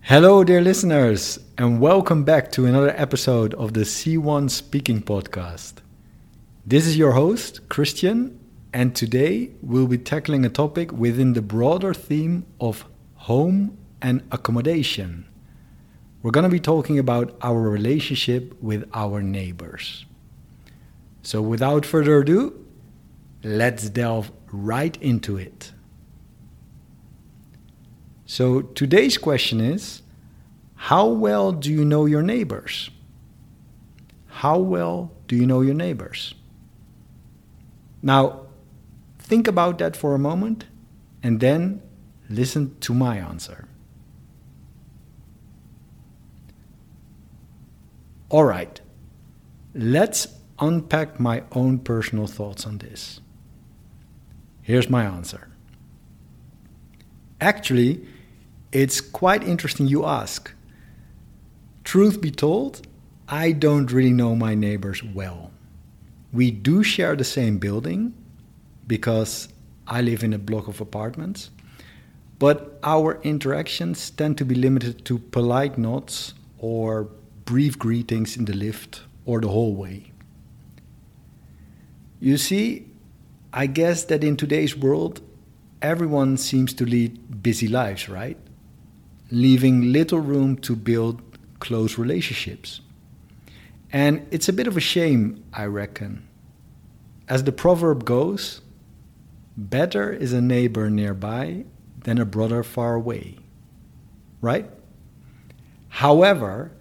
Hello, dear listeners, and welcome back to another episode of the C1 Speaking Podcast. This is your host, Christian, and today we'll be tackling a topic within the broader theme of home and accommodation. We're going to be talking about our relationship with our neighbors. So without further ado, let's delve right into it. So today's question is, how well do you know your neighbors? How well do you know your neighbors? Now, think about that for a moment and then listen to my answer. All right, let's unpack my own personal thoughts on this. Here's my answer. Actually, it's quite interesting you ask. Truth be told, I don't really know my neighbors well. We do share the same building because I live in a block of apartments, but our interactions tend to be limited to polite nods or brief greetings in the lift or the hallway. You see, I guess that in today's world, everyone seems to lead busy lives, right? Leaving little room to build close relationships. And it's a bit of a shame, I reckon. As the proverb goes, better is a neighbor nearby than a brother far away, right? However,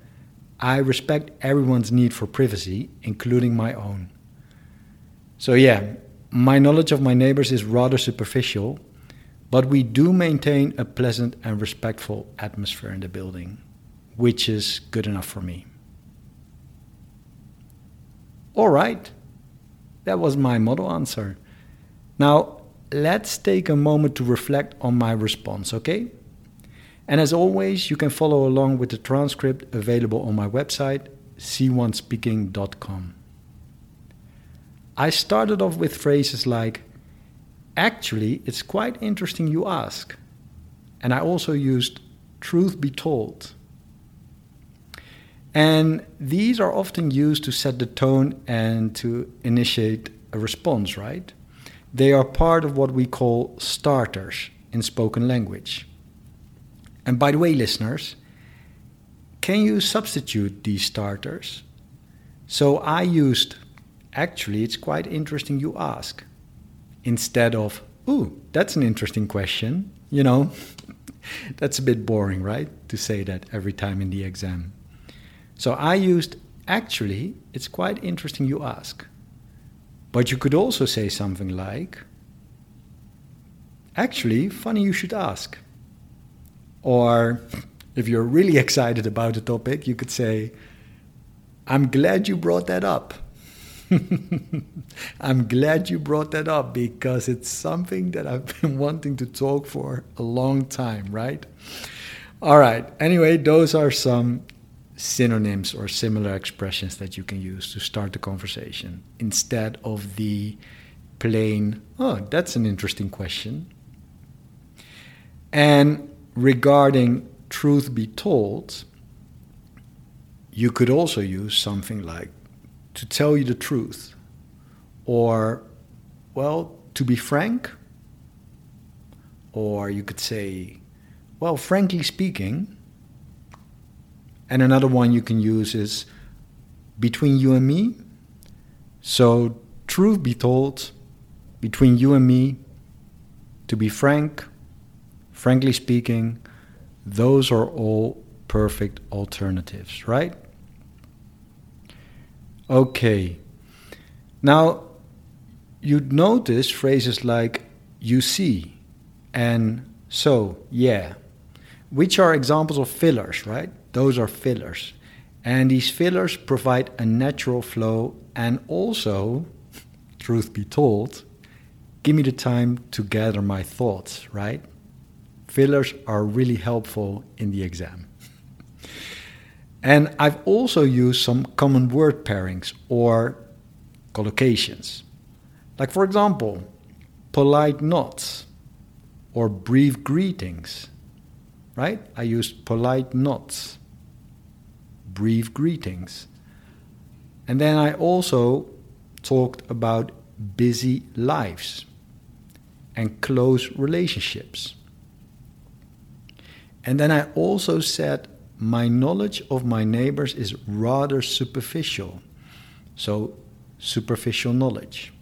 I respect everyone's need for privacy, including my own. So yeah, my knowledge of my neighbors is rather superficial, but we do maintain a pleasant and respectful atmosphere in the building, which is good enough for me. All right, that was my model answer. Now, let's take a moment to reflect on my response, okay? And as always, you can follow along with the transcript available on my website, c1speaking.com. I started off with phrases like, actually, it's quite interesting you ask. And I also used, truth be told. And these are often used to set the tone and to initiate a response, right? They are part of what we call starters in spoken language. And by the way, listeners, can you substitute these starters? So I used, actually, it's quite interesting you ask, instead of, ooh, that's an interesting question. You know, that's a bit boring, right? To say that every time in the exam. So I used, actually, it's quite interesting you ask. But you could also say something like, actually, funny you should ask. Or if you're really excited about the topic, you could say, I'm glad you brought that up. I'm glad you brought that up because it's something that I've been wanting to talk for a long time, right? All right. Anyway, those are some synonyms or similar expressions that you can use to start the conversation instead of the plain, oh, that's an interesting question. And regarding truth be told, you could also use something like, to tell you the truth, or, well, to be frank, or you could say, well, frankly speaking. And another one you can use is between you and me. So, truth be told, between you and me, to be frank, frankly speaking, those are all perfect alternatives, right? Okay, now you'd notice phrases like you see and so, yeah, which are examples of fillers, right? Those are fillers. And these fillers provide a natural flow and also, truth be told, give me the time to gather my thoughts, right? Fillers are really helpful in the exam. And I've also used some common word pairings or collocations. Like, for example, polite nods or brief greetings, right? I used polite nods, brief greetings. And then I also talked about busy lives and close relationships. And then I also said my knowledge of my neighbors is rather superficial. So superficial knowledge.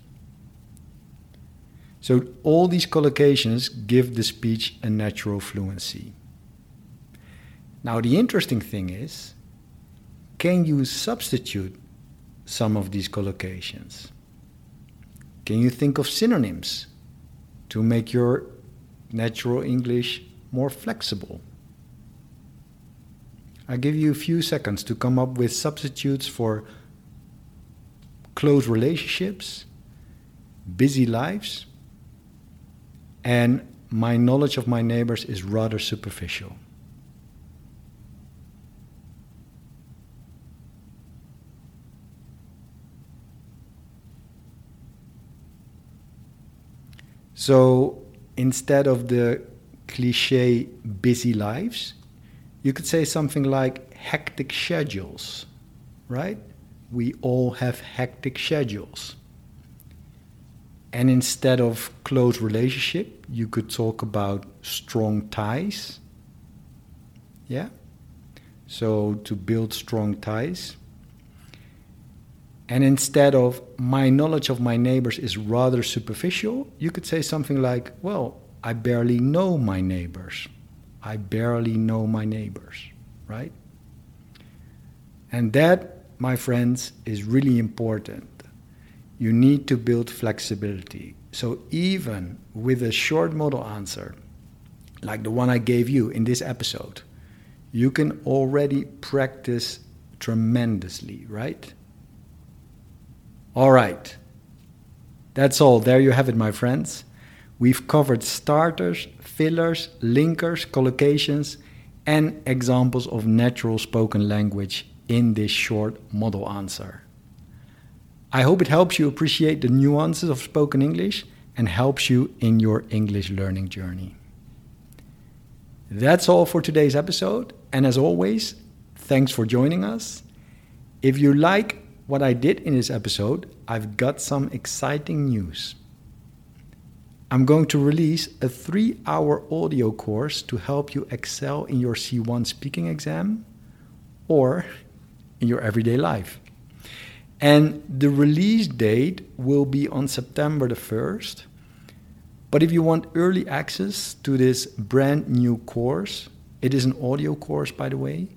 So all these collocations give the speech a natural fluency. Now the interesting thing is, can you substitute some of these collocations? Can you think of synonyms to make your natural English more flexible? I give you a few seconds to come up with substitutes for close relationships, busy lives, and my knowledge of my neighbors is rather superficial. So instead of the cliché busy lives, you could say something like hectic schedules, right? We all have hectic schedules. And instead of close relationship, you could talk about strong ties. Yeah? So to build strong ties. And instead of my knowledge of my neighbors is rather superficial, you could say something like, well, I barely know my neighbors. I barely know my neighbors, right? And that, my friends, is really important. You need to build flexibility. So even with a short modal answer, like the one I gave you in this episode, you can already practice tremendously, right? All right, that's all. There you have it, my friends. We've covered starters, fillers, linkers, collocations, and examples of natural spoken language in this short model answer. I hope it helps you appreciate the nuances of spoken English and helps you in your English learning journey. That's all for today's episode. And as always, thanks for joining us. If you like what I did in this episode, I've got some exciting news. I'm going to release a 3-hour audio course to help you excel in your C1 speaking exam or in your everyday life. And the release date will be on September the 1st. But if you want early access to this brand new course, it is an audio course, by the way,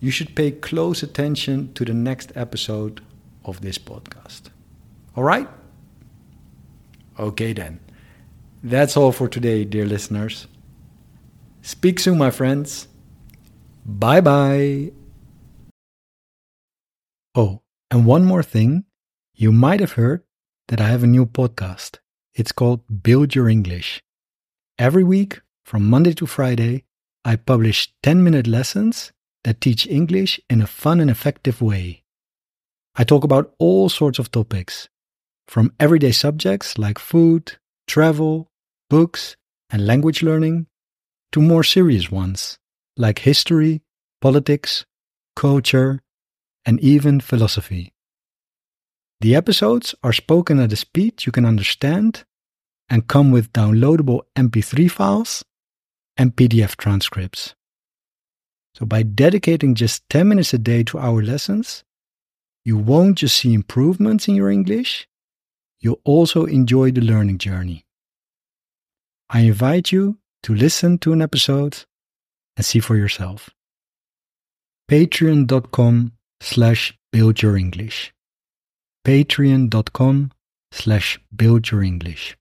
you should pay close attention to the next episode of this podcast. All right? Okay then. That's all for today, dear listeners. Speak soon, my friends. Bye-bye. Oh, and one more thing. You might have heard that I have a new podcast. It's called Build Your English. Every week, from Monday to Friday, I publish 10-minute lessons that teach English in a fun and effective way. I talk about all sorts of topics, from everyday subjects like food, travel, books, and language learning, to more serious ones like history, politics, culture, and even philosophy. The episodes are spoken at a speed you can understand and come with downloadable MP3 files and PDF transcripts. So by dedicating just 10 minutes a day to our lessons, you won't just see improvements in your English, you'll also enjoy the learning journey. I invite you to listen to an episode and see for yourself. Patreon.com/buildyourenglish. Patreon.com/buildyourenglish.